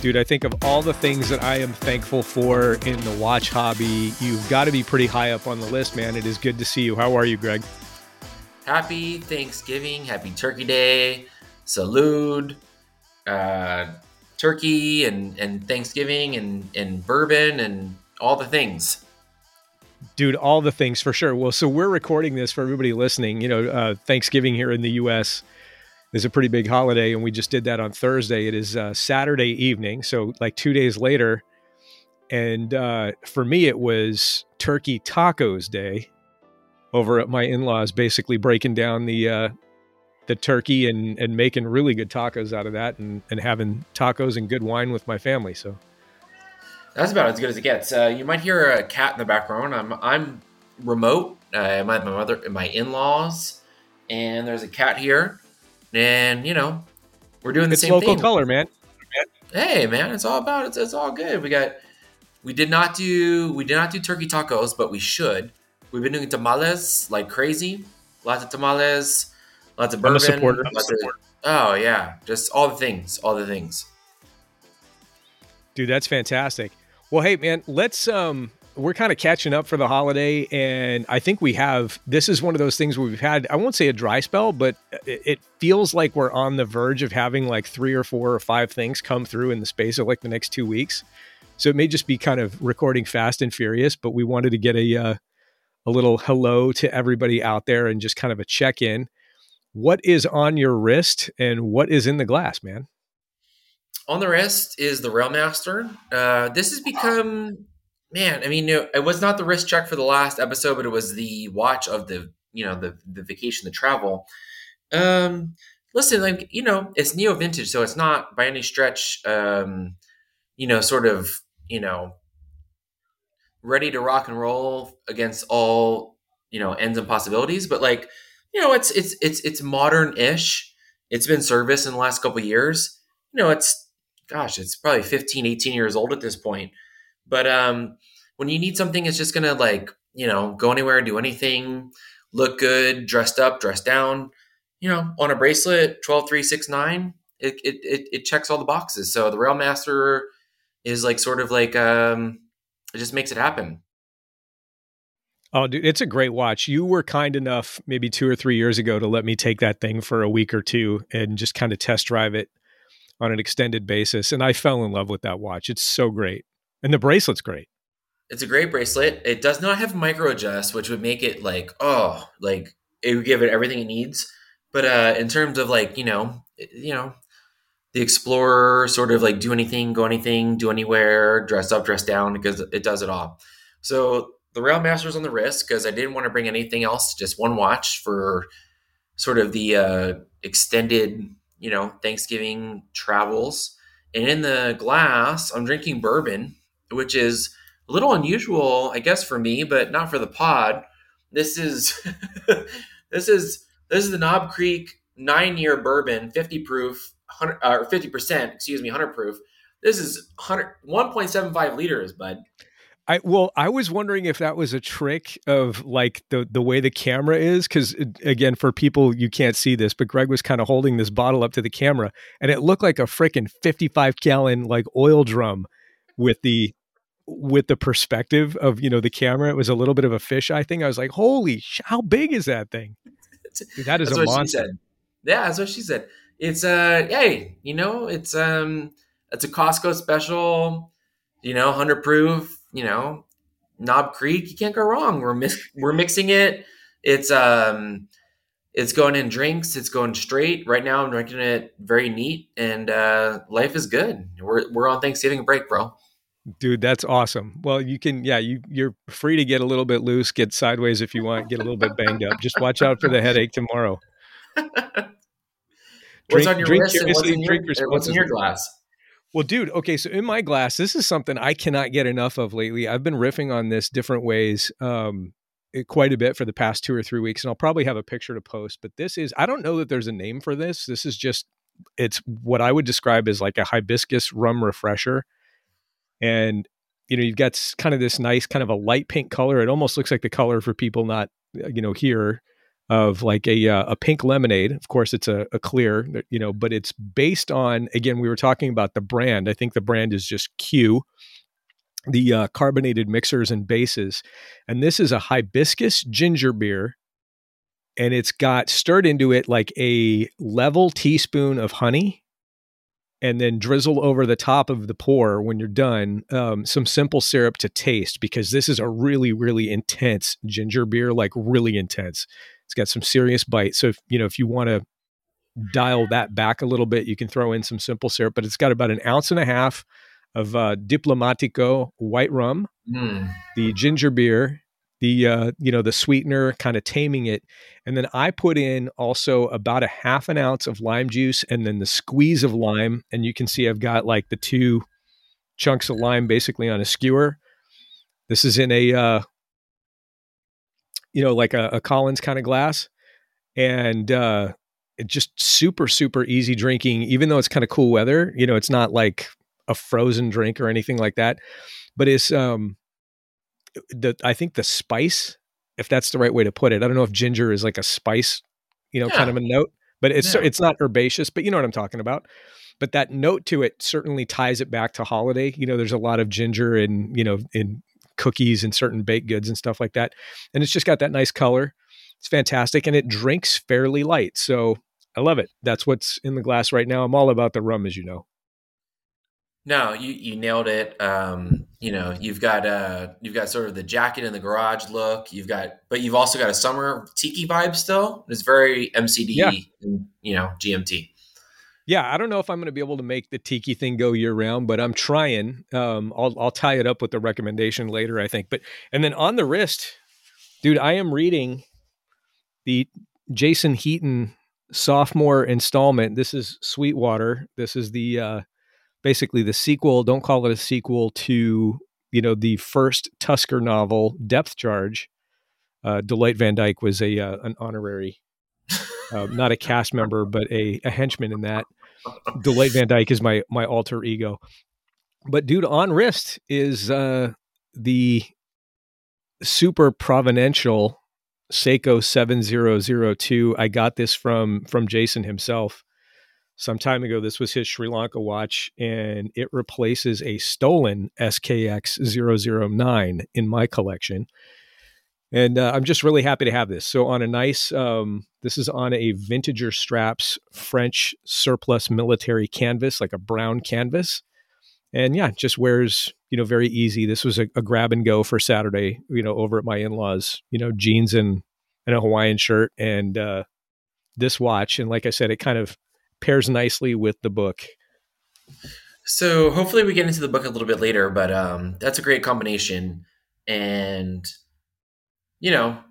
Dude, I think of all the things that I am thankful for in the watch hobby, you've got to be pretty high up on the list, man. It is good to see you. How are you, Greg? Happy Thanksgiving. Happy Turkey Day. Salud. Turkey and Thanksgiving and bourbon and all the things. Dude, all the things for sure. Well, so we're recording this for everybody listening. You know, Thanksgiving here in the U.S., it's a pretty big holiday, and we just did that on Thursday. It is Saturday evening, so like 2 days later. And for me, it was Turkey Tacos Day over at my in-laws, basically breaking down the turkey and making really good tacos out of that and having tacos and good wine with my family. So that's about as good as it gets. You might hear a cat in the background. I'm remote. I'm at my mother, my in-laws, and there's a cat here. And, you know, we're doing the same thing. It's local color, man. Hey, man, it's all good. We did not do turkey tacos, but we should. We've been doing tamales like crazy. Lots of tamales, lots of bourbon. I'm a supporter. Oh, yeah. Just all the things. Dude, that's fantastic. Well, hey, man, let's, we're kind of catching up for the holiday, and I think this is one of those things where we've had, I won't say a dry spell, but it feels like we're on the verge of having like 3 or 4 or 5 things come through in the space of like the next 2 weeks. So it may just be kind of recording fast and furious, but we wanted to get a little hello to everybody out there and just kind of a check-in. What is on your wrist and what is in the glass, man? On the wrist is the Railmaster. This has become... Man, I mean, it was not the wrist check for the last episode, but it was the watch of the vacation, the travel. Listen, like, you know, it's neo vintage, so it's not by any stretch, you know, sort of, you know, ready to rock and roll against all, you know, ends and possibilities. But like, you know, it's modern-ish. It's been serviced in the last couple of years. You know, it's probably 15, 18 years old at this point. But when you need something, it's just going to, like, you know, go anywhere, do anything, look good, dressed up, dressed down, you know, on a bracelet, 12369, it checks all the boxes. So the Railmaster is like sort of like, it just makes it happen. Oh, dude, it's a great watch. You were kind enough maybe 2 or 3 years ago to let me take that thing for a week or two and just kind of test drive it on an extended basis. And I fell in love with that watch. It's so great. And the bracelet's great. It's a great bracelet. It does not have micro adjust, which would make it like, oh, like it would give it everything it needs. But in terms of like, you know, the Explorer sort of like do anything, go anything, do anywhere, dress up, dress down, because it does it all. So the Railmaster's on the wrist because I didn't want to bring anything else, just one watch for sort of the extended, you know, Thanksgiving travels. And in the glass, I'm drinking bourbon, which is a little unusual, I guess, for me, but not for the pod. This is this is the Knob Creek 9-year bourbon, 50 proof, 50%, excuse me, 100 proof. This is 1.75 liters, bud. I was wondering if that was a trick of like the way the camera is, because again, for people, you can't see this, but Greg was kind of holding this bottle up to the camera and it looked like a freaking 55-gallon like oil drum with the perspective of, you know, the camera. It was a little bit of a fisheye thing. I was like, holy, how big is that thing? Dude, that is a monster. Yeah, that's what she said. It's hey, you know, it's a Costco special, you know, 100 proof. You know, Knob Creek, you can't go wrong. We're mixing it. It's It's going in drinks. It's going straight. Right now, I'm drinking it very neat, and life is good. We're on Thanksgiving break, bro. Dude, that's awesome. Well, you can, yeah, you're free to get a little bit loose, get sideways if you want, get a little bit banged up. Just watch out for the headache tomorrow. What's on your wrist and what's in your glass? Well, dude, okay, so in my glass, this is something I cannot get enough of lately. I've been riffing on this different ways quite a bit for the past 2 or 3 weeks, and I'll probably have a picture to post, but this is, I don't know that there's a name for this. This is just, it's what I would describe as like a hibiscus rum refresher. And, you know, you've got kind of this nice kind of a light pink color. It almost looks like the color for people not, you know, here of like a pink lemonade. Of course, it's a clear, you know, but it's based on, again, we were talking about the brand. I think the brand is just Q, the carbonated mixers and bases. And this is a hibiscus ginger beer. And it's got stirred into it like a level teaspoon of honey, and then drizzle over the top of the pour when you're done some simple syrup to taste, because this is a really, really intense ginger beer, like really intense. It's got some serious bite. So, if you want to dial that back a little bit, you can throw in some simple syrup, but it's got about 1.5 ounces of Diplomatico white rum, the ginger beer, the, the sweetener, kind of taming it. And then I put in also about 0.5 ounces of lime juice and then the squeeze of lime. And you can see I've got like the 2 chunks of lime basically on a skewer. This is in a, like a Collins kind of glass, and it's just super, super easy drinking, even though it's kind of cool weather. You know, it's not like a frozen drink or anything like that, but it's, I think the spice, if that's the right way to put it, I don't know if ginger is like a spice, kind of a note, but it's not herbaceous, but you know what I'm talking about. But that note to it certainly ties it back to holiday. There's a lot of ginger in, in cookies and certain baked goods and stuff like that. And it's just got that nice color. It's fantastic. And it drinks fairly light. So I love it. That's what's in the glass right now. I'm all about the rum, as you know. No, you nailed it. You've got sort of the jacket in the garage look. But you've also got a summer tiki vibe still. It's very MCD, and, GMT. Yeah. I don't know if I'm going to be able to make the tiki thing go year round, but I'm trying. I'll tie it up with the recommendation later, I think. And then on the wrist, dude, I am reading the Jason Heaton sophomore installment. This is Sweetwater. This is the, basically the sequel, don't call it a sequel, to, the first Tusker novel, Depth Charge. Dwight Van Dyke was an honorary, not a cast member, but a henchman in that. Dwight Van Dyke is my alter ego. But dude, on wrist is the super providential Seiko 7002. I got this from Jason himself. Some time ago, this was his Sri Lanka watch, and it replaces a stolen SKX009 in my collection. And I'm just really happy to have this. So on a nice, this is on a Vintager Straps French surplus military canvas, like a brown canvas. And yeah, just wears, very easy. This was a grab and go for Saturday, over at my in-laws, jeans and a Hawaiian shirt and this watch. And like I said, it kind of pairs nicely with the book. So hopefully we get into the book a little bit later, but that's a great combination, and it's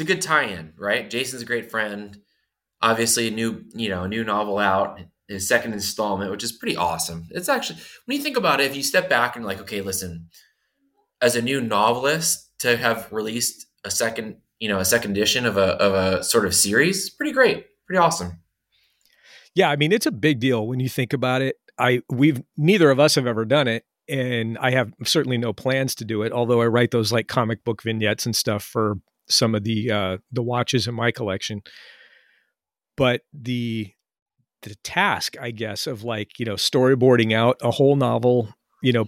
a good tie-in, right? Jason's a great friend, obviously. New novel out, his second installment, which is pretty awesome. It's actually, when you think about it, if you step back and like, okay, listen, as a new novelist to have released a second edition of a sort of series, pretty great, pretty awesome. Yeah, I mean, it's a big deal when you think about it. We've neither of us have ever done it, and I have certainly no plans to do it, although I write those like comic book vignettes and stuff for some of the watches in my collection. But the task, I guess, of like, storyboarding out a whole novel,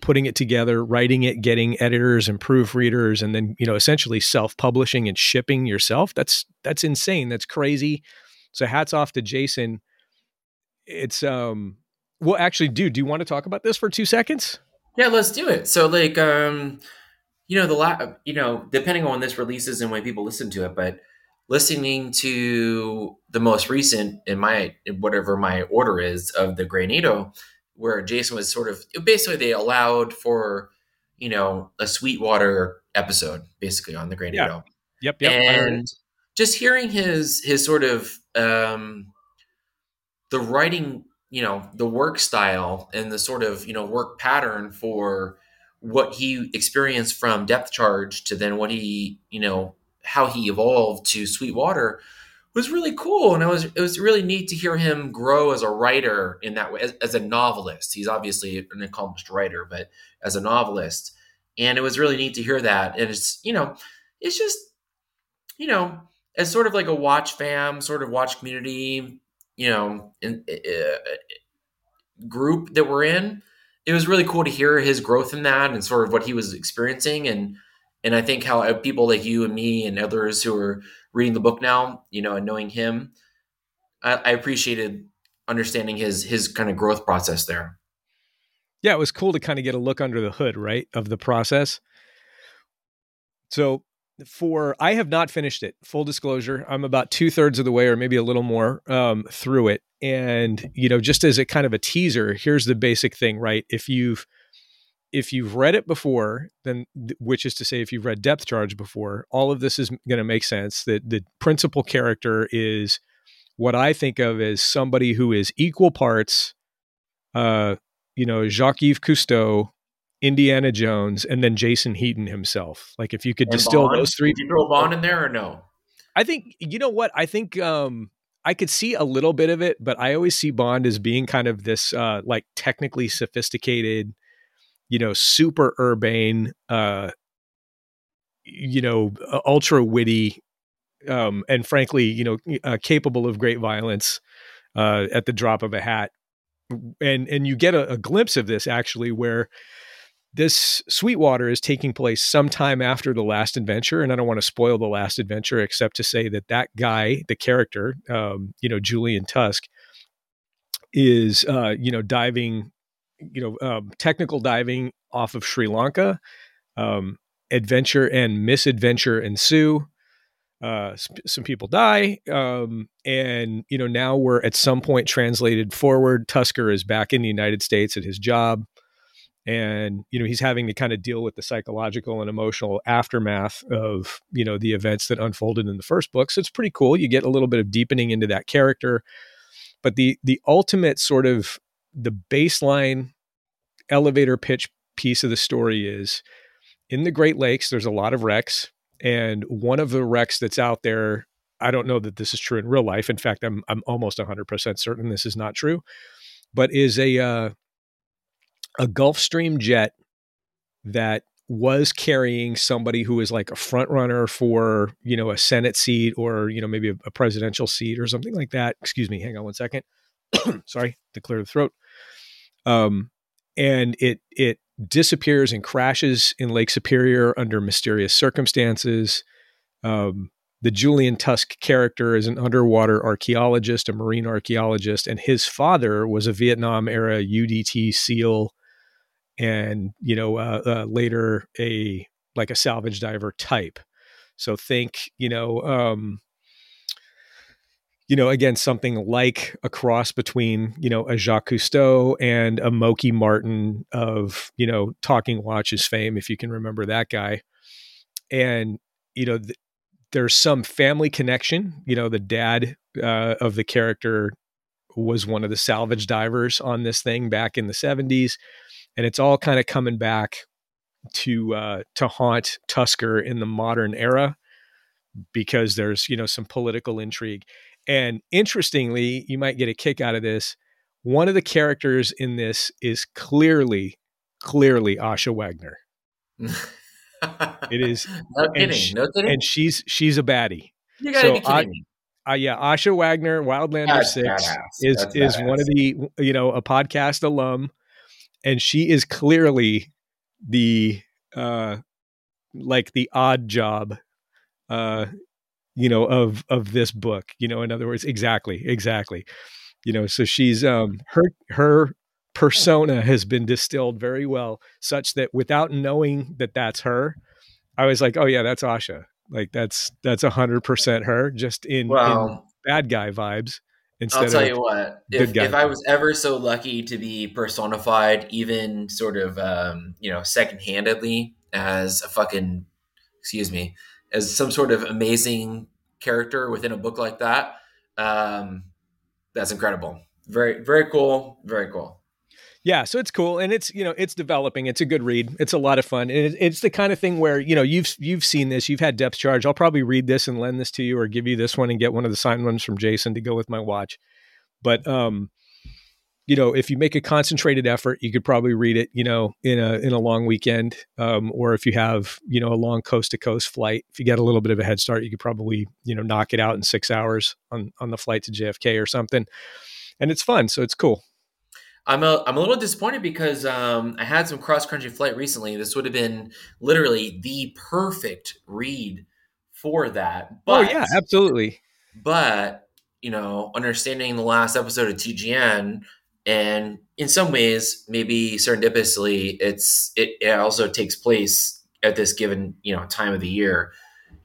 putting it together, writing it, getting editors and proofreaders, and then, essentially self-publishing and shipping yourself. That's insane. That's crazy. So hats off to Jason. It's, well, actually, dude, do you want to talk about this for 2 seconds? Yeah, let's do it. So like, depending on when this releases and when people listen to it, but listening to the most recent in my, whatever my order is of the Granito, where Jason was sort of, basically they allowed for, you know, a Sweetwater episode basically on the Granito. Yeah. Yep. And just hearing his sort of, the writing, you know, the work style and the sort of, you know, work pattern for what he experienced from Depth Charge to then what he, you know, how he evolved to Sweetwater was really cool. And it was really neat to hear him grow as a writer in that way, as a novelist. He's obviously an accomplished writer, but as a novelist. And it was really neat to hear that. And it's just, as sort of like a watch fam, sort of watch community, you know, group that we're in, it was really cool to hear his growth in that and sort of what he was experiencing. And I think how people like you and me and others who are reading the book now, you know, and knowing him, I appreciated understanding his kind of growth process there. Yeah. It was cool to kind of get a look under the hood, right, of the process. So I have not finished it. Full disclosure, I'm about 2/3 of the way, or maybe a little more, through it. And, you know, just as a kind of a teaser, here's the basic thing, right? If you've read it before, then, which is to say, if you've read Depth Charge before, all of this is going to make sense. That the principal character is what I think of as somebody who is equal parts, Jacques-Yves Cousteau, Indiana Jones, and then Jason Heaton himself. Like, if you could distill Bond, those three. Did you throw Bond in there or no? I think, you know what? I think I could see a little bit of it, but I always see Bond as being kind of this like technically sophisticated, you know, super urbane, you know, ultra witty, and frankly, you know, capable of great violence at the drop of a hat. And you get a glimpse of this actually where this Sweetwater is taking place sometime after the last adventure. And I don't want to spoil the last adventure, except to say that guy, the character, Julian Tusk, is, diving, technical diving off of Sri Lanka. Adventure and misadventure ensue. Some people die. Now we're at some point translated forward. Tusker is back in the United States at his job. And, you know, he's having to kind of deal with the psychological and emotional aftermath of, you know, the events that unfolded in the first book. So it's pretty cool. You get a little bit of deepening into that character, but the ultimate sort of the baseline elevator pitch piece of the story is in the Great Lakes. There's a lot of wrecks, and one of the wrecks that's out there, I don't know that this is true in real life. In fact, I'm almost 100% certain this is not true, but is a Gulfstream jet that was carrying somebody who was like a front runner for, you know, a Senate seat or, you know, maybe a presidential seat or something like that. Excuse me. Hang on one second. Sorry, to clear the throat. And it disappears and crashes in Lake Superior under mysterious circumstances. The Julian Tusk character is an underwater archaeologist, a marine archaeologist, and his father was a Vietnam-era UDT SEAL, and, you know, later a salvage diver type. So think, again, something like a cross between, you know, a Jacques Cousteau and a Moki Martin of, you know, Talking Watches fame, if you can remember that guy. And, you know, there's some family connection. You know, the dad of the character was one of the salvage divers on this thing back in the 70s. And it's all kind of coming back to haunt Tusker in the modern era because there's, you know, some political intrigue. And interestingly, you might get a kick out of this. One of the characters in this is clearly Asha Wagner. It is. No kidding. And she's a baddie. You gotta be kidding me. Asha Wagner, Wildlander 6, is one of the, you know, a podcast alum, and she is clearly the like the odd job, of this book, you know, in other words, exactly. You know, so she's her persona has been distilled very well, such that without knowing that that's her, I was like, oh yeah, that's Asha. Like that's 100% her, just in bad guy vibes. Instead I'll tell you what, if I was ever so lucky to be personified, even sort of, second-handedly as a fucking, as some sort of amazing character within a book like that, that's incredible. Very, very cool. Very cool. Yeah. So it's cool. And it's, it's developing. It's a good read. It's a lot of fun. And it's the kind of thing where, you've seen this, you've had Depth Charge. I'll probably read this and lend this to you or give you this one and get one of the signed ones from Jason to go with my watch. But, if you make a concentrated effort, you could probably read it, in a long weekend. Or if you have, a long coast to coast flight, if you get a little bit of a head start, you could probably, knock it out in 6 hours on the flight to JFK or something. And it's fun. So it's cool. I'm a little disappointed because I had some cross-country flight recently. This would have been literally the perfect read for that. But, oh, yeah, absolutely. But, understanding the last episode of TGN and in some ways, maybe serendipitously, it also takes place at this given, time of the year.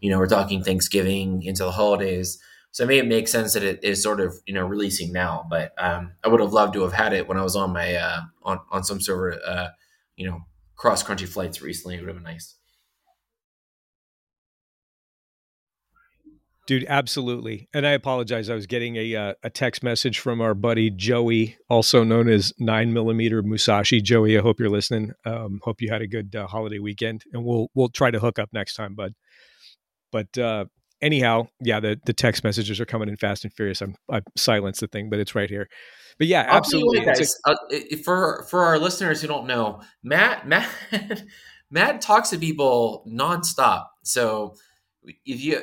We're talking Thanksgiving into the holidays. So maybe it makes sense that it is sort of, releasing now, but I would have loved to have had it when I was on my, on some sort of, cross-country flights recently. It would have been nice. Dude, absolutely. And I apologize. I was getting a text message from our buddy, Joey, also known as 9mm Musashi. Joey, I hope you're listening. Hope you had a good holiday weekend, and we'll try to hook up next time, bud. But, anyhow, yeah, the text messages are coming in fast and furious. I silenced the thing, but it's right here. But yeah, absolutely. Guys, for our listeners who don't know, Matt talks to people nonstop. So if you're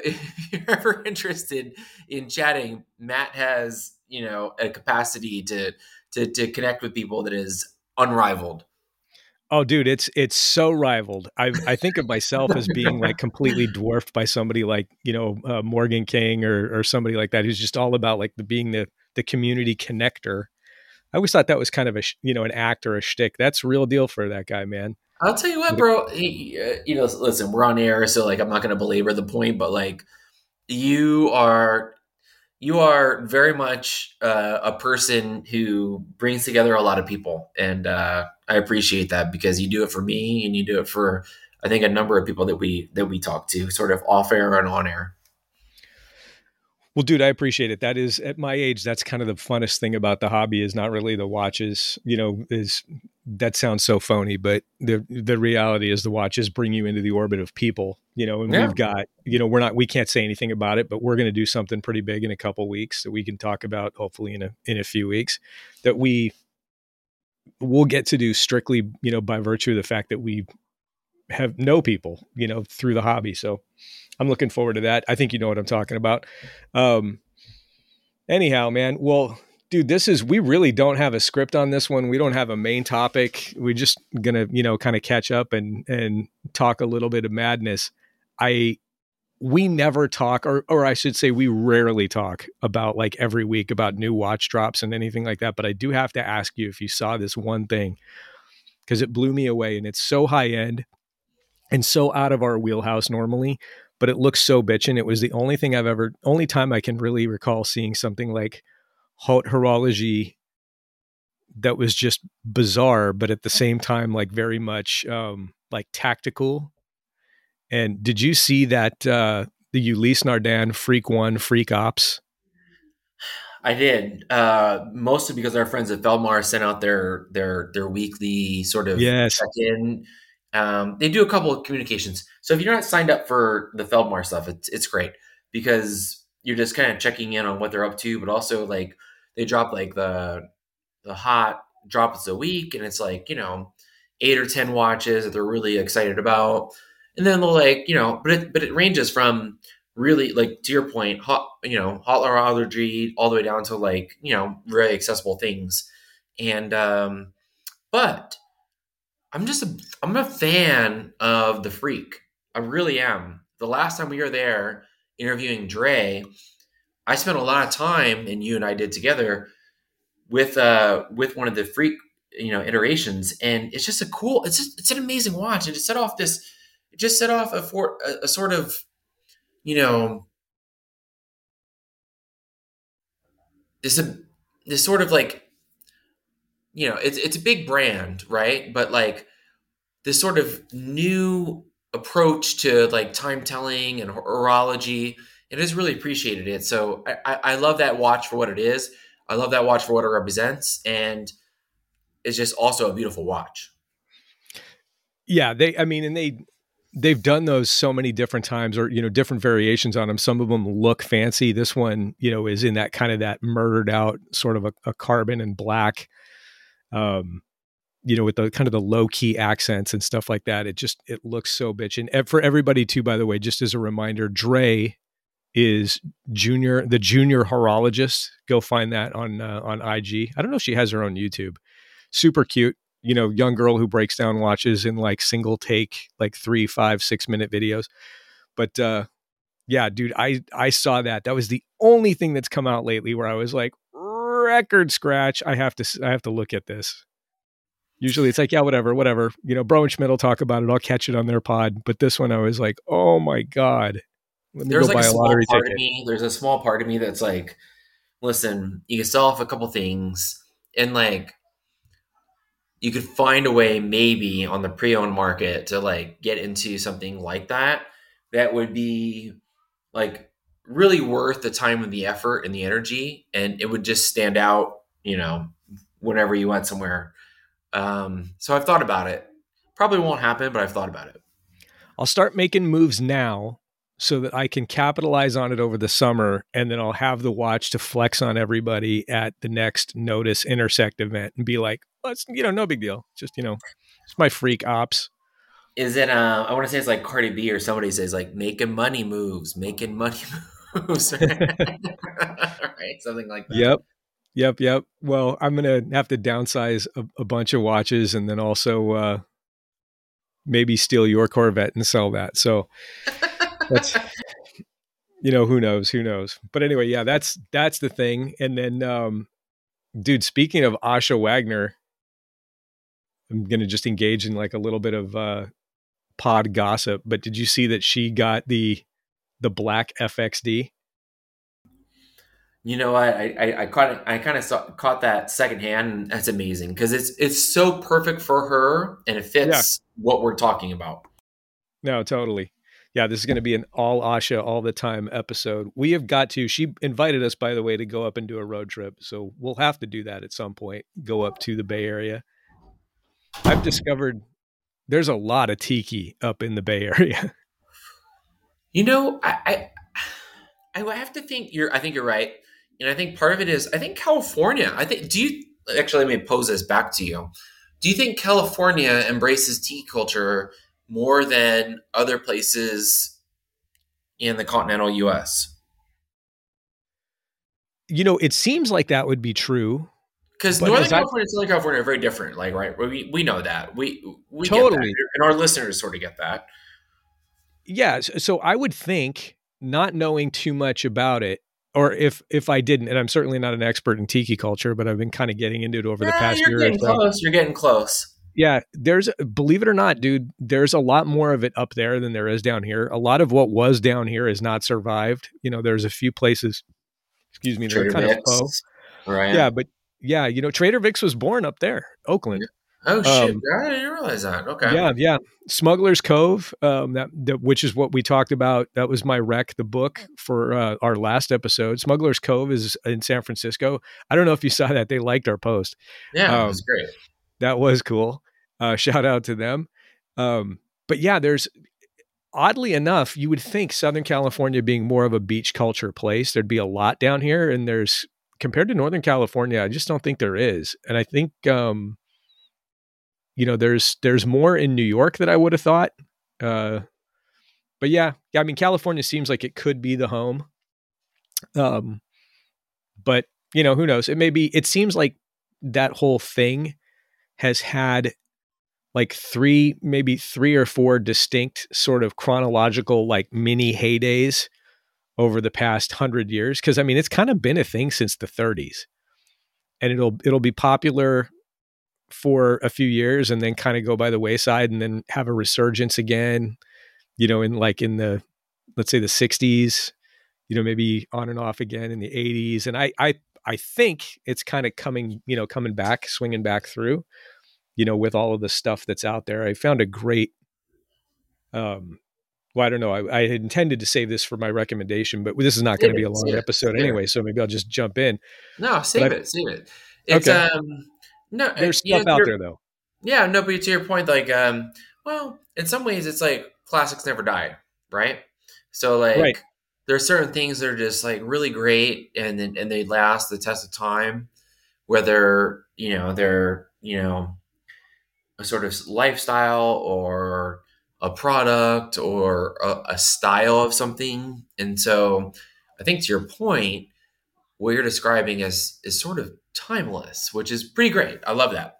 ever interested in chatting, Matt has a capacity to connect with people that is unrivaled. Oh, dude, it's so rivaled. I think of myself as being like completely dwarfed by somebody like, Morgan King or somebody like that, who's just all about like being the community connector. I always thought that was kind of a, an act or a shtick. That's real deal for that guy, man. I'll tell you what, bro, listen, we're on air. So like, I'm not going to belabor the point, but like you are very much a person who brings together a lot of people. And I appreciate that because you do it for me and you do it for, I think, a number of people that we talk to sort of off air and on air. Well, dude, I appreciate it. That is, at my age, that's kind of the funnest thing about the hobby is not really the watches, that sounds so phony, but the reality is the watches bring you into the orbit of people, and yeah. We've got, we can't say anything about it, but we're going to do something pretty big in a couple of weeks that we can talk about hopefully in a few weeks that we'll get to do strictly, by virtue of the fact that we have no people, through the hobby. So I'm looking forward to that. I think you know what I'm talking about. Anyhow, man, well, dude, we really don't have a script on this one. We don't have a main topic. We're just going to, kind of catch up and talk a little bit of madness. We never talk, or I should say we rarely talk about like every week about new watch drops and anything like that. But I do have to ask you if you saw this one thing, because it blew me away and it's so high end and so out of our wheelhouse normally, but it looks so bitchin'. It was the only time I can really recall seeing something like haute horology that was just bizarre, but at the same time, like very much like tactical. And did you see that the Ulysse Nardin Freak One Freak Ops? I did, mostly because our friends at Feldmar sent out their weekly sort of check-in. They do a couple of communications. So if you're not signed up for the Feldmar stuff, it's great because you're just kind of checking in on what they're up to, but also like, they drop like the hot droplets a week, and it's like 8 or 10 watches that they're really excited about, and then they'll like but it ranges from really like, to your point, hot hot horology all the way down to like really accessible things, and but I'm a fan of the Freak. I really am. The last time we were there interviewing Dre, I spent a lot of time, and you and I did together, with one of the Freak, iterations. And it's just it's an amazing watch. And it set off a sort of you know, this sort of like, you know, it's a big brand, right? But like this sort of new approach to like time telling and horology, it has really appreciated it. So I love that watch for what it is. I love that watch for what it represents. And it's just also a beautiful watch. Yeah. They've done those so many different times, or, you know, different variations on them. Some of them look fancy. This one, you know, is in that kind of that murdered out sort of a carbon and black, you know, with the kind of the low key accents and stuff like that. It looks so bitchin'. And for everybody too, by the way, just as a reminder, Dre is the junior horologist. Go find that on IG. I don't know if she has her own YouTube. Super cute, you know, young girl who breaks down watches in like single take, like 3, 5, 6 minute videos. But yeah, dude, I saw that. That was the only thing that's come out lately where I was like, record scratch. I have to look at this. Usually it's like, yeah, whatever, you know, Bro and Schmidt will talk about it. I'll catch it on their pod. But this one I was like, oh my God. Let me go buy a lottery ticket. There's a small part of me that's like, listen, you can sell off a couple things and like, you could find a way maybe on the pre-owned market to like get into something like that. That would be like really worth the time and the effort and the energy. And it would just stand out, you know, whenever you went somewhere. So I've thought about it. Probably won't happen, but I've thought about it. I'll start making moves now so that I can capitalize on it over the summer. And then I'll have the watch to flex on everybody at the next Notice Intersect event and be like, well, it's, you know, no big deal. Just, you know, it's my freak ops. Is it, I want to say it's like Cardi B or somebody says like making money moves. Right? Something like that. Yep. Well, I'm going to have to downsize a bunch of watches and then also maybe steal your Corvette and sell that. So that's, you know, who knows. But anyway, yeah, that's the thing. And then, dude, speaking of Asha Wagner, I'm going to just engage in like a little bit of pod gossip, but did you see that she got the black FXD? You know, I caught that secondhand, and that's amazing because it's so perfect for her and it fits what we're talking about. No, totally. Yeah, this is going to be an all Asha all the time episode. We have got to. She invited us, by the way, to go up and do a road trip, so we'll have to do that at some point. Go up to the Bay Area. I've discovered there's a lot of tiki up in the Bay Area. You know, I have to think I think you're right. And I think part of it is, I think California, let me pose this back to you. Do you think California embraces tea culture more than other places in the continental US? You know, it seems like that would be true. Because Northern California and Southern California are very different. Like, right. We know that we totally get that, and our listeners sort of get that. Yeah. So I would think, not knowing too much about it, or if I didn't, and I'm certainly not an expert in tiki culture, but I've been kind of getting into it over the past year. You're getting close. Yeah. Believe it or not, dude, there's a lot more of it up there than there is down here. A lot of what was down here is not survived. You know, there's a few places, excuse me, that are kind of faux. Right. Yeah. But yeah, you know, Trader Vic's was born up there, Oakland. Oh, shit. I didn't realize that. Okay. Yeah. Smuggler's Cove, which is what we talked about. That was my rec, the book for our last episode. Smuggler's Cove is in San Francisco. I don't know if you saw that. They liked our post. Yeah, it was great. That was cool. Shout out to them. But yeah, oddly enough, you would think Southern California being more of a beach culture place, there'd be a lot down here. And compared to Northern California, I just don't think there is. And I think... you know, there's more in New York that I would have thought. But yeah, I mean, California seems like it could be the home. But, you know, who knows? It seems like that whole thing has had like three or four distinct sort of chronological, like mini heydays over the past 100 years. 'Cause I mean, it's kind of been a thing since the 30s, and it'll be popular for a few years and then kind of go by the wayside and then have a resurgence again, you know, in like in the let's say the 60s, you know, maybe on and off again in the 80s. And I think it's kind of coming, you know, coming back, swinging back through, you know, with all of the stuff that's out there. I found a great, well, I don't know. I had intended to save this for my recommendation, but this is not going to be a long episode anyway. So maybe I'll just jump in. No, save it. It's, okay. No, there's stuff out there though. Yeah, no, but to your point, like, well, in some ways it's like classics never die. Right. So like, right. There are certain things that are just like really great and they last the test of time, whether, you know, they're, you know, a sort of lifestyle or a product or a style of something. And so I think to your point, what you're describing is sort of timeless, which is pretty great. I love that.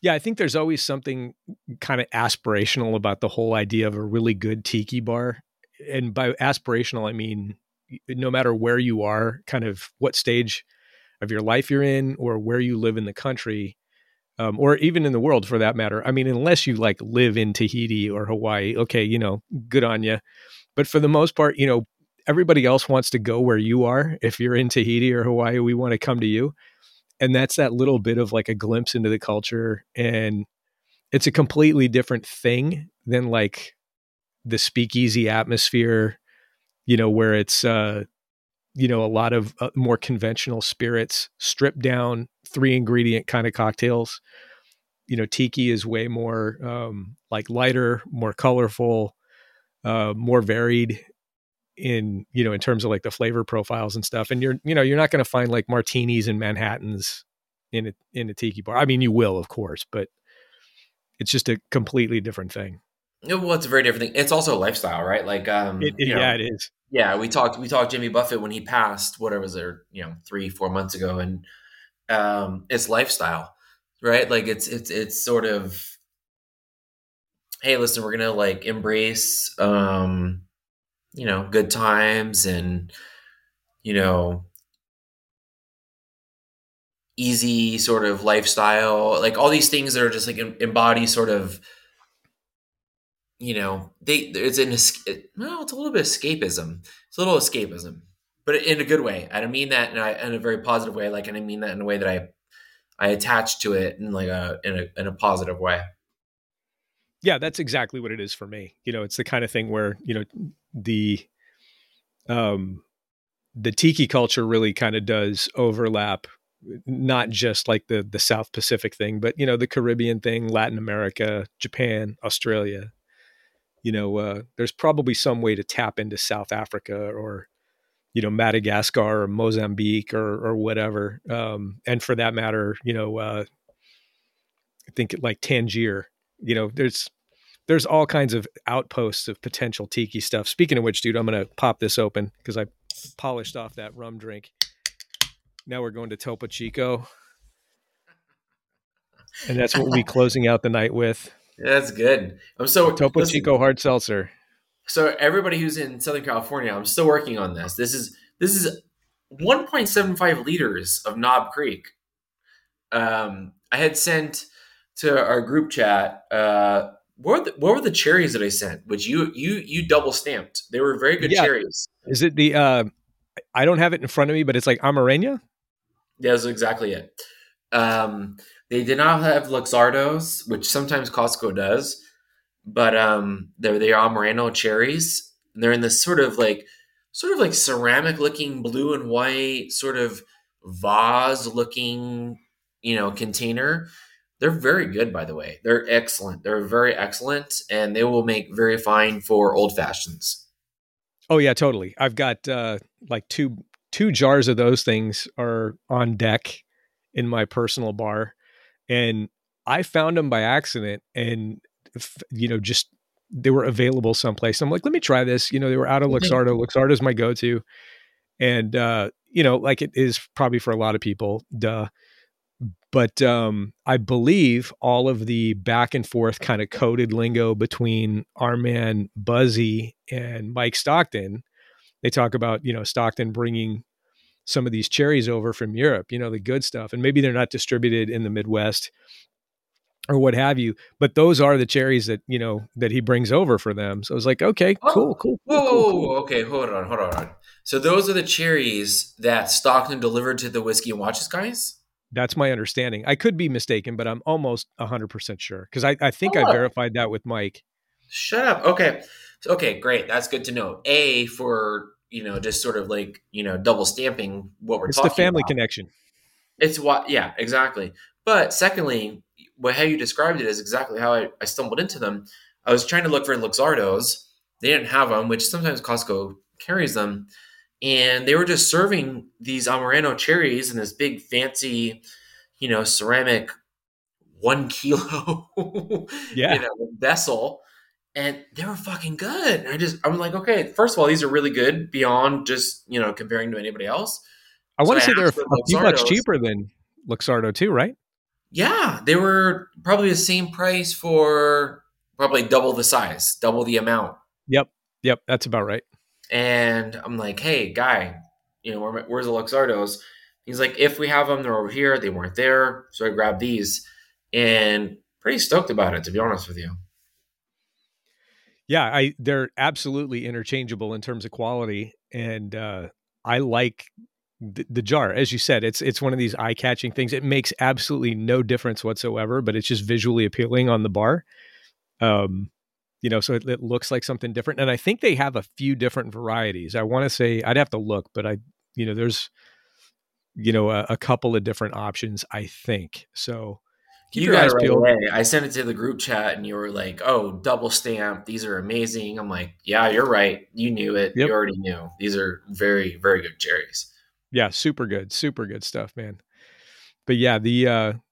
Yeah, I think there's always something kind of aspirational about the whole idea of a really good tiki bar. And by aspirational, I mean, no matter where you are, kind of what stage of your life you're in or where you live in the country, or even in the world for that matter. I mean, unless you like live in Tahiti or Hawaii, okay, you know, good on you. But for the most part, you know, everybody else wants to go where you are. If you're in Tahiti or Hawaii, we want to come to you. And that's that little bit of like a glimpse into the culture. And it's a completely different thing than like the speakeasy atmosphere, you know, where it's, you know, a lot of more conventional spirits, stripped down, 3-ingredient kind of cocktails. You know, tiki is way more like lighter, more colorful, more varied in, you know, in terms of like the flavor profiles and stuff. And you're not going to find like martinis and Manhattans in a tiki bar. I mean, you will, of course, but it's just a completely different thing. Well, it's a very different thing. It's also a lifestyle, right? Like, it is. Yeah. We talked Jimmy Buffett when he passed, whatever was there, you know, 3-4 months ago. And, it's lifestyle, right? Like it's sort of, hey, listen, we're going to like embrace, you know, good times and, you know, easy sort of lifestyle, like all these things that are just like embody sort of, you know, it's a little bit of escapism. It's a little escapism, but in a good way. And I mean that in a very positive way. Like, and I mean that in a way that I attach to it in like a positive way. Yeah, that's exactly what it is for me. You know, it's the kind of thing where, you know, the tiki culture really kind of does overlap, not just like the South Pacific thing, but, you know, the Caribbean thing, Latin America, Japan, Australia. You know, there's probably some way to tap into South Africa or, you know, Madagascar or Mozambique or whatever. And for that matter, you know, I think like Tangier, you know, there's all kinds of outposts of potential tiki stuff. Speaking of which, dude, I'm going to pop this open because I polished off that rum drink. Now we're going to Topo Chico. And that's what we're closing out the night with. That's good. I'm so Topo Chico hard seltzer. So everybody who's in Southern California, I'm still working on this. This is 1.75 liters of Knob Creek. I had sent to our group chat. What were the cherries that I sent? Which you double stamped. They were very good cherries. Is it the? I don't have it in front of me, but it's like Amarena. Yeah, that's exactly it. They did not have Luxardos, which sometimes Costco does, but they are Amarena cherries. And they're in this sort of like ceramic looking blue and white sort of vase looking, you know, container. They're very good, by the way. They're excellent. They're very excellent, and they will make very fine for old fashions. Oh yeah, totally. I've got like two jars of those things are on deck in my personal bar. And I found them by accident and, you know, just they were available someplace. I'm like, let me try this. You know, they were out of Luxardo. Luxardo is my go-to. And, you know, like it is probably for a lot of people, duh. But I believe all of the back and forth kind of coded lingo between our man Buzzy and Mike Stockton, they talk about, you know, Stockton bringing some of these cherries over from Europe, you know, the good stuff, and maybe they're not distributed in the Midwest, or what have you. But those are the cherries that, you know, that he brings over for them. So I was like, okay, cool. Okay, hold on. So those are the cherries that Stockton delivered to the Whiskey and Watches guys? That's my understanding. I could be mistaken, but I'm almost 100% sure. Because I think I verified that with Mike. Shut up. Okay, great. That's good to know. A, for, you know, just sort of like, you know, double stamping what we're talking about. It's the family connection. It's what, yeah, exactly. But secondly, how you described it is exactly how I stumbled into them. I was trying to look for Luxardos. They didn't have them, which sometimes Costco carries them. And they were just serving these Amarena cherries in this big fancy, you know, ceramic 1 kilo yeah. You know, vessel. And they were fucking good. And I'm like, okay, first of all, these are really good beyond just, you know, comparing to anybody else. I want to say they're a few bucks cheaper than Luxardo too, right? Yeah, they were probably the same price for probably double the size, double the amount. Yep, that's about right. And I'm like, hey, guy, you know, where's the Luxardos? He's like, if we have them, they're over here. They weren't there. So I grabbed these and pretty stoked about it, to be honest with you. Yeah, they're absolutely interchangeable in terms of quality. And I like the jar. As you said, it's one of these eye-catching things. It makes absolutely no difference whatsoever, but it's just visually appealing on the bar. You know, so it looks like something different. And I think they have a few different varieties. I want to say, I'd have to look, but there's, you know, a couple of different options, I think. So keep your eyes peeled. Right away. I sent it to the group chat and you were like, oh, double stamp. These are amazing. I'm like, yeah, you're right. You knew it. Yep. You already knew. These are very, very good cherries. Yeah, super good stuff, man. But yeah, the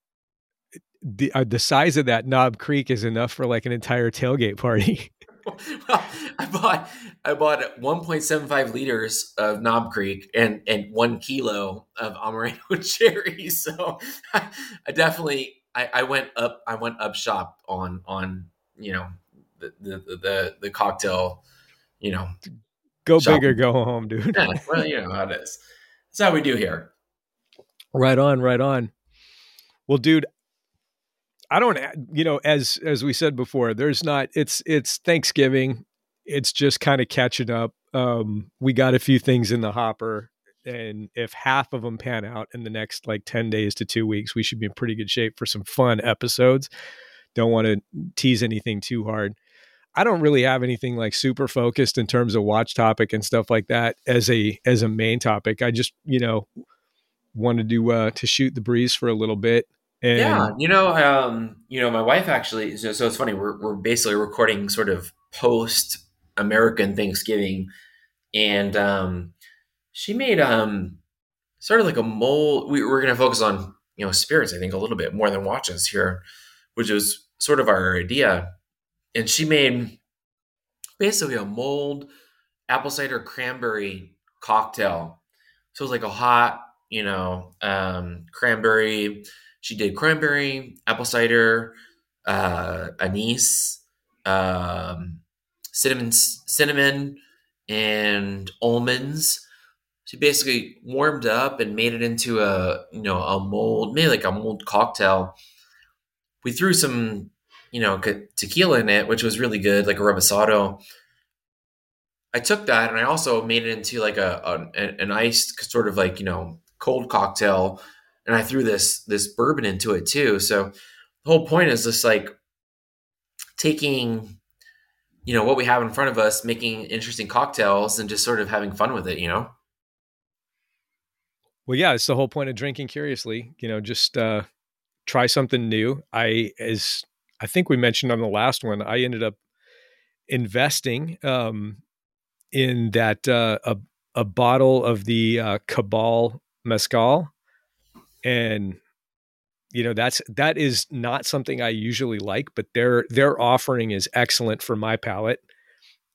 size of that Knob Creek is enough for like an entire tailgate party. Well, I bought 1.75 liters of Knob Creek and 1 kilo of Amaretto cherries. So I went up shop on you know the cocktail, you know, go shopping. Big or go home, dude. Yeah, well, you know how it is. That's how we do here. Right on. Well, dude, I don't, you know, as we said before, there's not, it's Thanksgiving. It's just kind of catching up. We got a few things in the hopper, and if half of them pan out in the next like 10 days to 2 weeks, we should be in pretty good shape for some fun episodes. Don't want to tease anything too hard. I don't really have anything like super focused in terms of watch topic and stuff like that as a main topic. I just, you know, wanted to shoot the breeze for a little bit. And yeah. You know, my wife actually, so it's funny, we're basically recording sort of post American Thanksgiving, and she made sort of like a mold. We're going to focus on, you know, spirits, I think, a little bit more than watches here, which was sort of our idea. And she made basically a mulled apple cider cranberry cocktail. So it was like a hot, you know, cranberry. She did cranberry, apple cider, anise, cinnamon, and almonds. She basically warmed up and made it into a mulled cocktail. We threw some, you know, tequila in it, which was really good, like a rebasado. I took that and I also made it into like an iced sort of like, you know, cold cocktail. And I threw this bourbon into it too. So the whole point is just like taking, you know, what we have in front of us, making interesting cocktails and just sort of having fun with it, you know? Well, yeah, it's the whole point of drinking curiously, you know, just try something new. I think we mentioned on the last one, I ended up investing in that a bottle of the Cabal Mezcal. And, you know, that is not something I usually like, but their offering is excellent for my palate.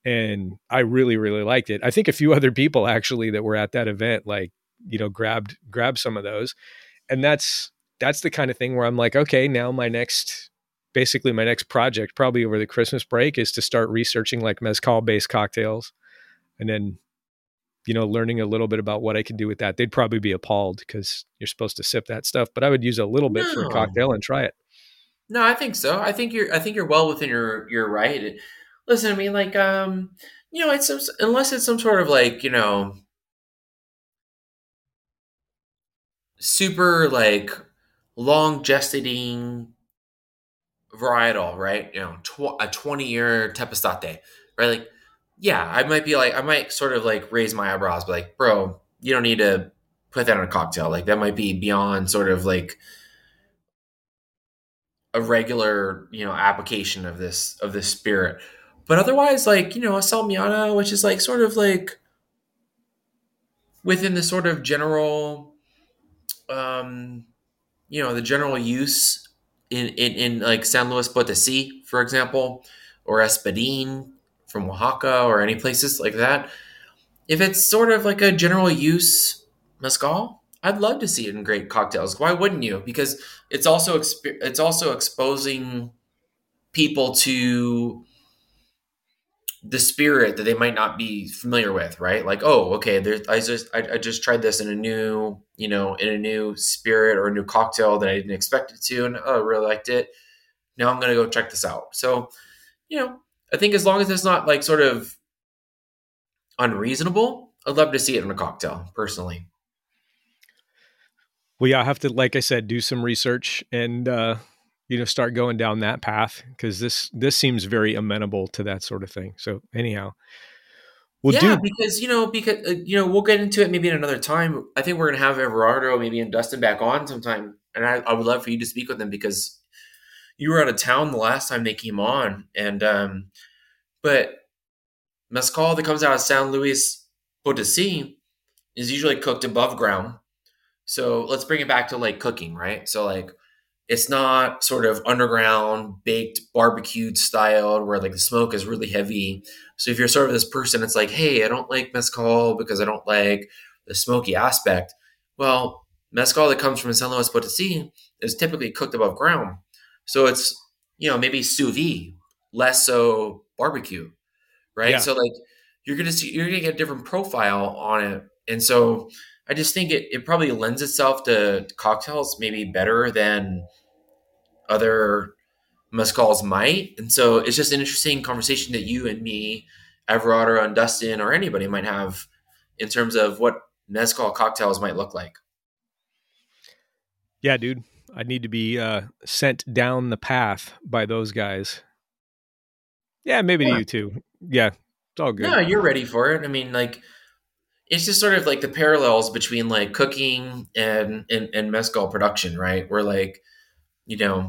And I really, really liked it. I think a few other people actually that were at that event, like, you know, grabbed some of those. And that's the kind of thing where I'm like, okay, now my next project probably over the Christmas break is to start researching like mezcal based cocktails, and then, you know, learning a little bit about what I can do with that. They'd probably be appalled because you're supposed to sip that stuff, but I would use a little bit for a cocktail and try it. No, I think so. I think you're well within your right. Listen, I mean, like, it's some, unless it's some sort of like, super like long gestating varietal, right? A 20-year Tepestate, right? Like, yeah, I might sort of like raise my eyebrows, but like, bro, you don't need to put that on a cocktail. Like, that might be beyond sort of like a regular, application of this spirit. But otherwise, like, a Salmiana, which is like sort of like within the sort of general, the general use in like San Luis Potosí, for example, or Espadín from Oaxaca, or any places like that. If it's sort of like a general use mezcal, I'd love to see it in great cocktails. Why wouldn't you? Because it's also exposing people to the spirit that they might not be familiar with, right? Like, oh, okay, I just tried this in a new, in a new spirit or a new cocktail that I didn't expect it to, and I really liked it. Now I'm gonna go check this out. So, I think as long as it's not like sort of unreasonable, I'd love to see it in a cocktail, personally. Well, yeah, I have to, like I said, do some research and start going down that path, because this seems very amenable to that sort of thing. So anyhow, because we'll get into it maybe in another time. I think we're going to have Everardo maybe and Dustin back on sometime, and I would love for you to speak with them, because you were out of town the last time they came on, and but mezcal that comes out of San Luis Potosí is usually cooked above ground. So let's bring it back to like cooking, right? So like, it's not sort of underground, baked, barbecued style where like the smoke is really heavy. So if you're sort of this person, it's like, hey, I don't like mezcal because I don't like the smoky aspect. Well, mezcal that comes from San Luis Potosí is typically cooked above ground. So it's, maybe sous vide, less so barbecue, right? Yeah. So like, you're going to get a different profile on it. And so I just think it probably lends itself to cocktails maybe better than other mezcals might. And so it's just an interesting conversation that you and me, Everardo and Dustin, or anybody might have in terms of what mezcal cocktails might look like. Yeah, dude, I need to be sent down the path by those guys. Yeah, maybe to you too. Yeah, it's all good. No, you're ready for it. I mean, like, it's just sort of like the parallels between like cooking and mezcal production, right? Where like,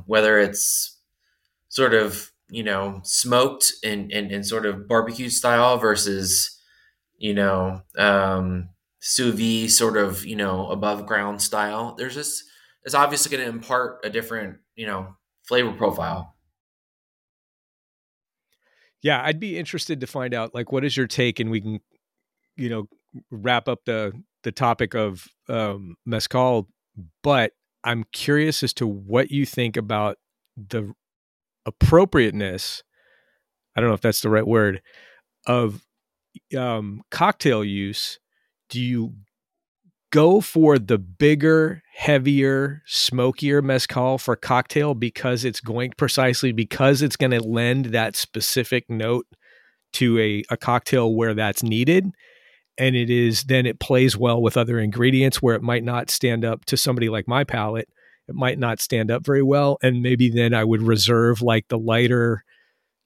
whether it's sort of, smoked and sort of barbecue style versus, sous vide sort of, above ground style, it's obviously going to impart a different, flavor profile. Yeah. I'd be interested to find out, like, what is your take, and we can, wrap up the topic of mezcal, but I'm curious as to what you think about the appropriateness, I don't know if that's the right word, of cocktail use. Do you go for the bigger, heavier, smokier mezcal for cocktail because it's going to lend that specific note to a cocktail where that's needed? And it plays well with other ingredients where it might not stand up to somebody like my palate. It might not stand up very well. And maybe then I would reserve like the lighter,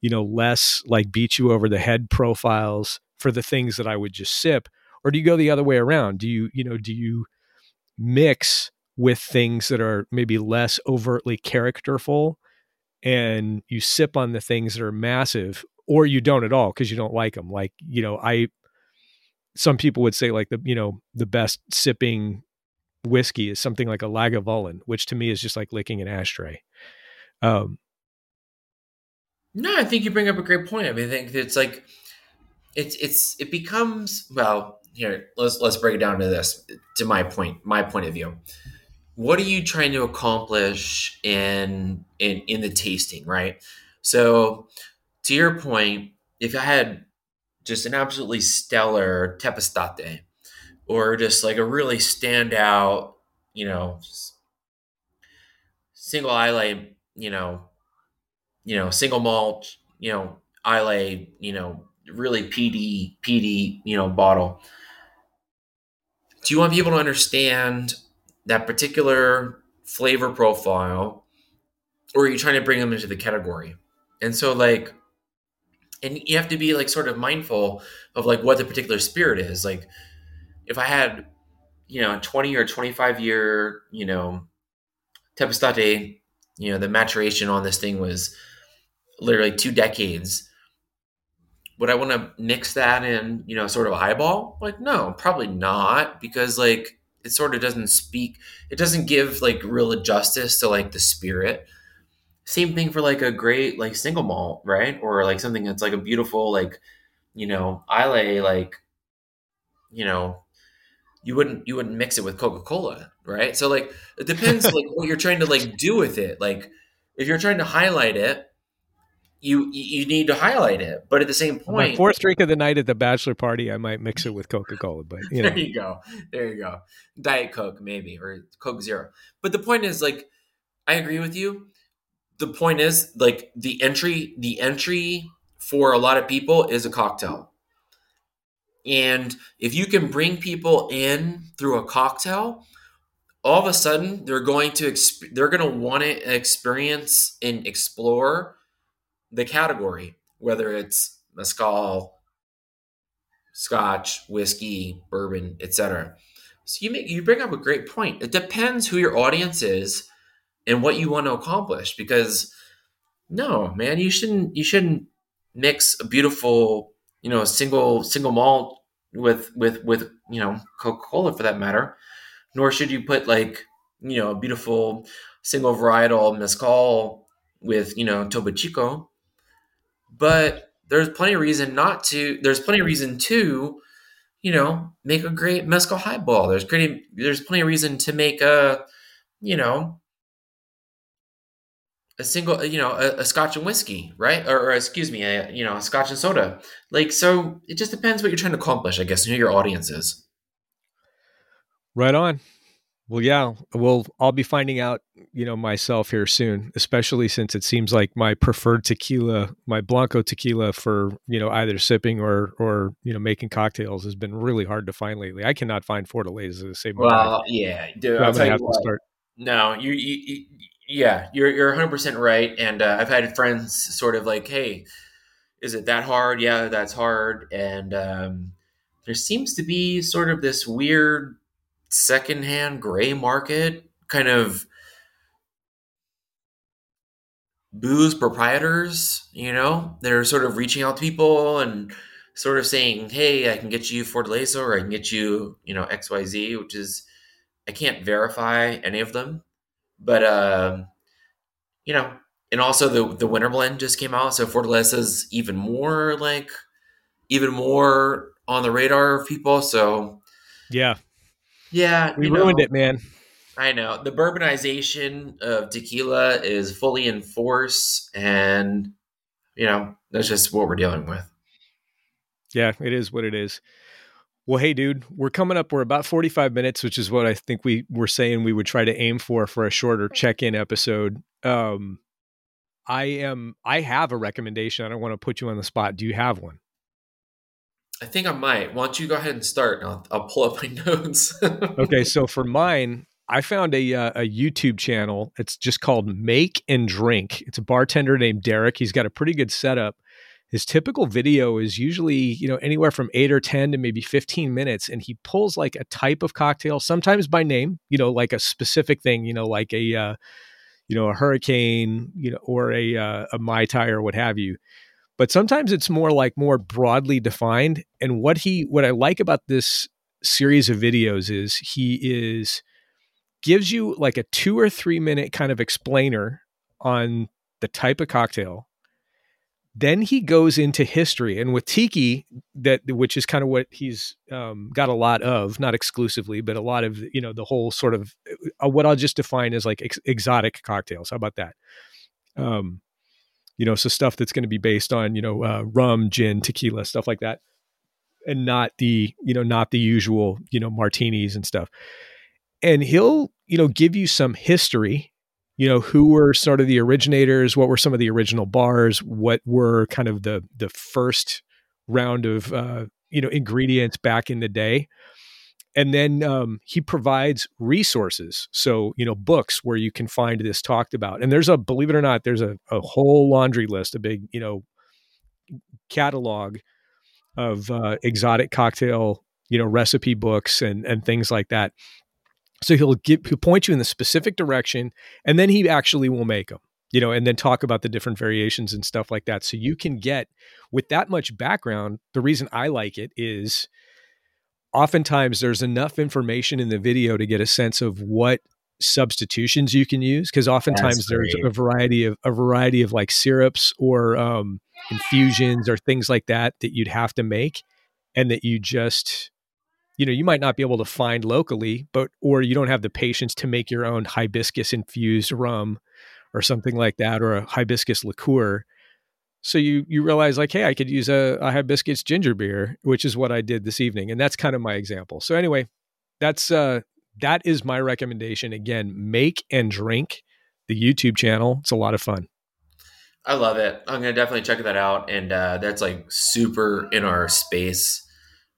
less like beat you over the head profiles for the things that I would just sip. Or do you go the other way around? Do you mix with things that are maybe less overtly characterful, and you sip on the things that are massive, or you don't at all because you don't like them? Like, some people would say like the best sipping whiskey is something like a Lagavulin, which to me is just like licking an ashtray. No, I think you bring up a great point. I mean, I think it's like, it becomes, well, here, let's break it down to this, to my point of view. What are you trying to accomplish in the tasting, right? So to your point, if I had just an absolutely stellar Tepestate, or just like a really standout, single highlight you know, single malt, Islay, really PD, bottle. Do you want people to understand that particular flavor profile, or are you trying to bring them into the category? And so and you have to be sort of mindful of what the particular spirit is. If I had, a 20 or 25 year, Tepestate, the maturation on this thing was literally 2 decades. Would I want to mix that in, sort of a highball? No, probably not, because it sort of doesn't speak. It doesn't give real justice to the spirit. Same thing for a great single malt, right? Or something that's a beautiful Islay, you wouldn't mix it with Coca-Cola, right? So it depends what you're trying to do with it. If you're trying to highlight it, you need to highlight it. But at the same point, my fourth drink of the night at the bachelor party, I might mix it with Coca-Cola, but There you go. Diet Coke maybe, or Coke Zero. But the point is I agree with you. The point is the entry for a lot of people is a cocktail. And if you can bring people in through a cocktail, all of a sudden they're going to want to experience and explore the category, whether it's mezcal, scotch, whiskey, bourbon, etc. So you bring up a great point. It depends who your audience is and what you want to accomplish, because no, man, you shouldn't mix a beautiful, single malt with Coca-Cola for that matter, nor should you put a beautiful single varietal mezcal with, Topo Chico. But there's plenty of reason to, make a great mezcal highball. There's plenty of reason to make a single, a scotch and whiskey, right? Or excuse me, a scotch and soda. So it just depends what you're trying to accomplish, I guess, and who your audience is. Right on. Well, yeah, I'll be finding out, myself here soon, especially since it seems like my preferred tequila, my Blanco tequila for, either sipping or, making cocktails has been really hard to find lately. I cannot find Fortaleza to save my life. Well, yeah, dude, so I'll tell you what. No, you're 100% right. And I've had friends sort of hey, is it that hard? Yeah, that's hard. And there seems to be sort of this weird secondhand gray market kind of booze proprietors, they're sort of reaching out to people and sort of saying, hey, I can get you Fortaleza, or I can get you, XYZ, which is, I can't verify any of them. But, and also the winter blend just came out. So Fortaleza's even more on the radar of people. So yeah. Yeah. We ruined it, man. I know. The bourbonization of tequila is fully in force, and, that's just what we're dealing with. Yeah, it is what it is. Well, hey, dude, we're about 45 minutes, which is what I think we were saying we would try to aim for a shorter check-in episode. I have a recommendation. I don't want to put you on the spot. Do you have one? I think I might. Why don't you go ahead and start, and I'll pull up my notes. Okay. So for mine, I found a YouTube channel. It's just called Make and Drink. It's a bartender named Derek. He's got a pretty good setup. His typical video is usually, anywhere from 8 or 10 to maybe 15 minutes. And he pulls a type of cocktail, sometimes by name, a specific thing, a hurricane, or a Mai Tai or what have you. But sometimes it's more broadly defined. And what I like about this series of videos is gives you a 2 or 3 minute kind of explainer on the type of cocktail. Then he goes into history, and with tiki, which is kind of what he's got a lot of, not exclusively, but a lot of, the whole sort of what I'll just define as exotic cocktails. How about that? So stuff that's going to be based on, rum, gin, tequila, stuff like that, and not the usual, martinis and stuff. And he'll, give you some history, you know, who were sort of the originators? What were some of the original bars? What were kind of the first round of, you know, ingredients back in the day? And then he provides resources. So, you know, books where you can find this talked about. And there's a, believe it or not, there's a whole laundry list, a big, you know, catalog of exotic cocktail, you know, recipe books and things like that. So he'll point you in the specific direction, and then he actually will make them, you know, and then talk about the different variations and stuff like that. So you can get, with that much background, the reason I like it is oftentimes there's enough information in the video to get a sense of what substitutions you can use. Cause oftentimes there's a variety of like syrups or infusions or things like that, that you'd have to make, and that you just, you know, you might not be able to find locally, but, or you don't have the patience to make your own hibiscus infused rum or something like that, or a hibiscus liqueur. So you realize like, hey, I could use a hibiscus ginger beer, which is what I did this evening. And that's kind of my example. So anyway, that is my recommendation. Again, Make and Drink, the YouTube channel. It's a lot of fun. I love it. I'm going to definitely check that out. And that's like super in our space.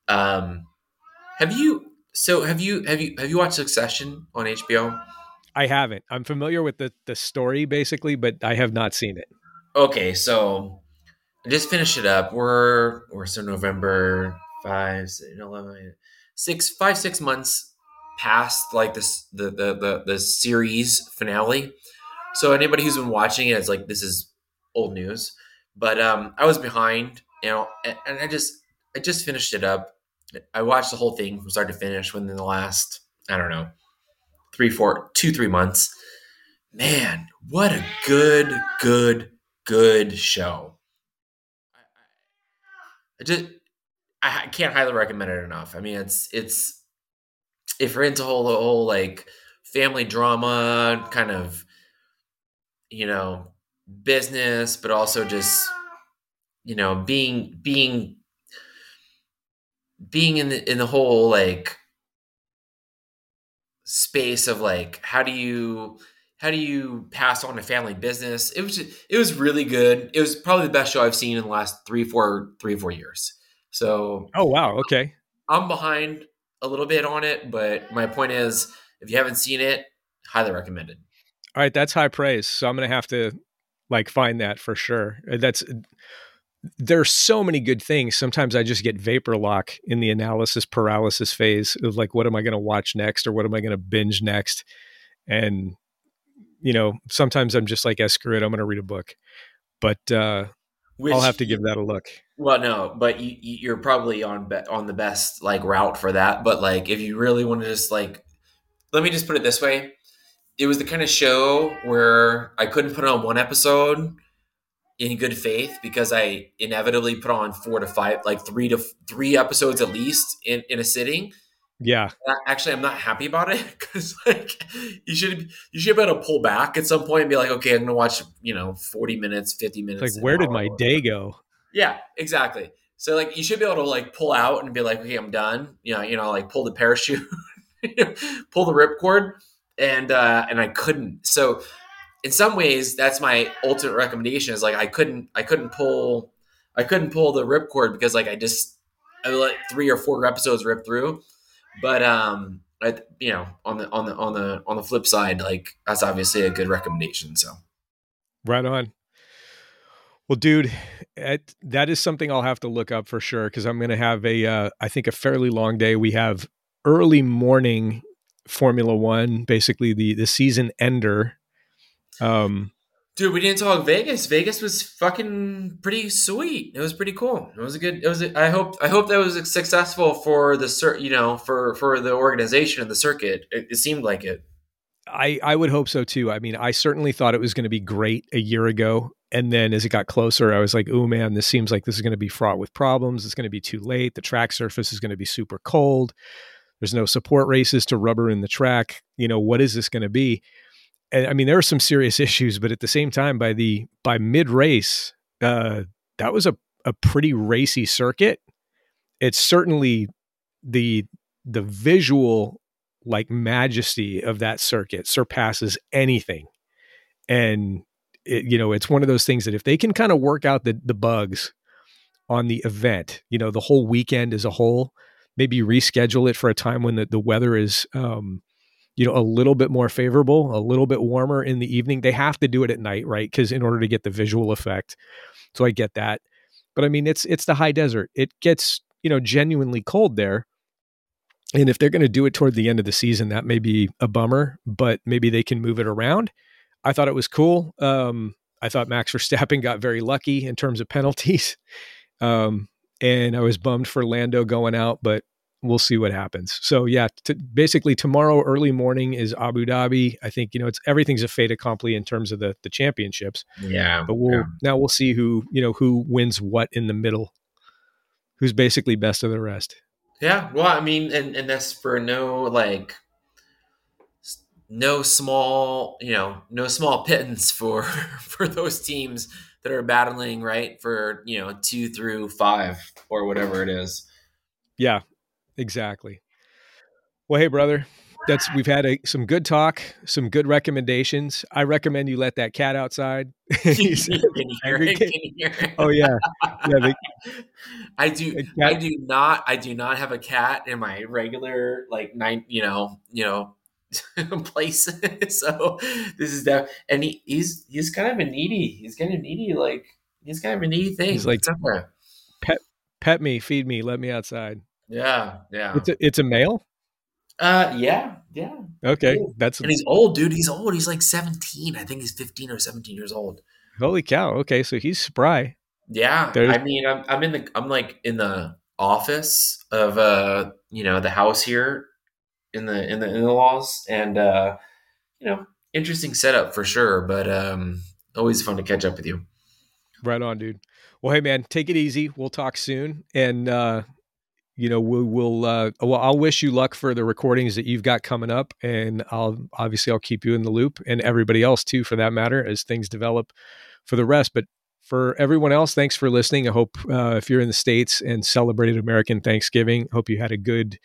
Have you watched Succession on HBO? I haven't. I'm familiar with the story basically, but I have not seen it. Okay, so just finish it up. We're so November 6 months past like this the series finale. So anybody who's been watching it is like, this is old news. But I was behind, you know, and I just finished it up. I watched the whole thing from start to finish within the last, I don't know, 3 months. Man, what a good show. I can't highly recommend it enough. I mean, it's if you're into the whole like family drama kind of, you know, business, but also just, you know, being in the whole like space of like, how do you pass on a family business? It was really good. It was probably the best show I've seen in the last three or four years. So, oh wow, okay. I'm behind a little bit on it, but my point is, if you haven't seen it, highly recommended. All right, that's high praise. So I'm gonna have to like find that for sure. There's so many good things. Sometimes I just get vapor lock in the analysis paralysis phase of like, what am I gonna watch next, or what am I gonna binge next, and you know, sometimes I'm just like, yeah, screw it, I'm going to read a book, but I'll have to give that a look. Well, no, but you're probably on the best like route for that. But like, if you really want to just like, let me just put it this way. It was the kind of show where I couldn't put on one episode in good faith because I inevitably put on 4 to 5, like 3 episodes at least in a sitting. Yeah. Actually, I'm not happy about it because like you should be able to pull back at some point and be like, okay, I'm going to watch, you know, 40 minutes, 50 minutes. Like, where did my day go? Yeah, exactly. So like, you should be able to like pull out and be like, okay, I'm done. You know, like pull the parachute, pull the ripcord. And I couldn't. So in some ways, that's my ultimate recommendation is like, I couldn't pull the ripcord because like, I let 3 or 4 episodes rip through. But, you know, on the flip side, like that's obviously a good recommendation. So right on. Well, dude, that is something I'll have to look up for sure. Cause I'm going to have I think a fairly long day. We have early morning Formula One, basically the season ender. Dude, we didn't talk Vegas. Vegas was fucking pretty sweet. It was pretty cool. It was a good. It was. I hope that was successful for the, you know, for the organization and the circuit. It seemed like it. I would hope so too. I mean, I certainly thought it was going to be great a year ago, and then as it got closer, I was like, "Oh man, this seems like this is going to be fraught with problems. It's going to be too late. The track surface is going to be super cold. There's no support races to rubber in the track. You know, what is this going to be?" And I mean, there were some serious issues, but at the same time, by mid race, that was a pretty racy circuit. It's certainly the visual like majesty of that circuit surpasses anything And it, you know, it's one of those things that if they can kind of work out the bugs on the event, you know, the whole weekend as a whole, maybe reschedule it for a time when the weather is, you know, a little bit more favorable, a little bit warmer in the evening. They have to do it at night, right? Because in order to get the visual effect. So I get that. But I mean, it's the high desert. It gets, you know, genuinely cold there. And if they're going to do it toward the end of the season, that may be a bummer, but maybe they can move it around. I thought it was cool. I thought Max Verstappen got very lucky in terms of penalties. And I was bummed for Lando going out, but we'll see what happens. So yeah, basically tomorrow early morning is Abu Dhabi. I think, you know, it's everything's a fait accompli in terms of the championships. Yeah. But now we'll see who, you know, who wins what in the middle, who's basically best of the rest. Yeah. Well, I mean, and that's for no small pittance for those teams that are battling, right, for, you know, 2 through 5 or whatever it is. Yeah, exactly. Well, hey, brother, we've had some good talk, some good recommendations. I recommend you let that cat outside. Can you hear it? Oh yeah. I do not have a cat in my regular, like, nine place. So this is that, and he's kind of a needy. He's kind of a needy thing. He's like, pet me, feed me, let me outside. Yeah, yeah. It's a male. Yeah. Okay, and he's old, dude. He's old. He's like 17. I think he's 15 or 17 years old. Holy cow! Okay, so he's spry. Yeah, I mean, I'm in the office of the house here. In the in-laws, and interesting setup for sure, but always fun to catch up with you. Right on, dude. Well, hey man, take it easy. We'll talk soon, and I'll wish you luck for the recordings that you've got coming up, and I'll keep you in the loop, and everybody else too, for that matter, as things develop for the rest. But for everyone else, thanks for listening. I hope if you're in the States and celebrated American Thanksgiving, hope you had a good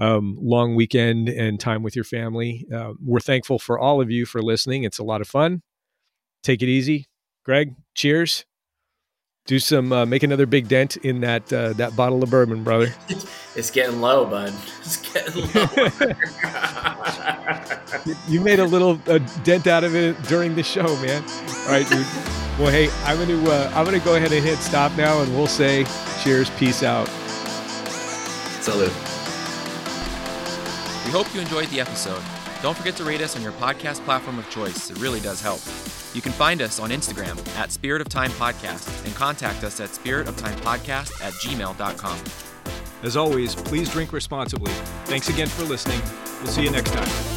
long weekend and time with your family. We're thankful for all of you for listening. It's a lot of fun. Take it easy. Greg, cheers. Do some, make another big dent in that bottle of bourbon, brother. It's getting low, bud. It's getting low. You made a little dent out of it during the show, man. All right, dude. Well, hey, I'm going to go ahead and hit stop now, and we'll say cheers. Peace out. Salute. We hope you enjoyed the episode. Don't forget to rate us on your podcast platform of choice. It really does help. You can find us on Instagram at Spirit of Time Podcast and contact us at spiritoftimepodcast@gmail.com. As always, please drink responsibly. Thanks again for listening. We'll see you next time.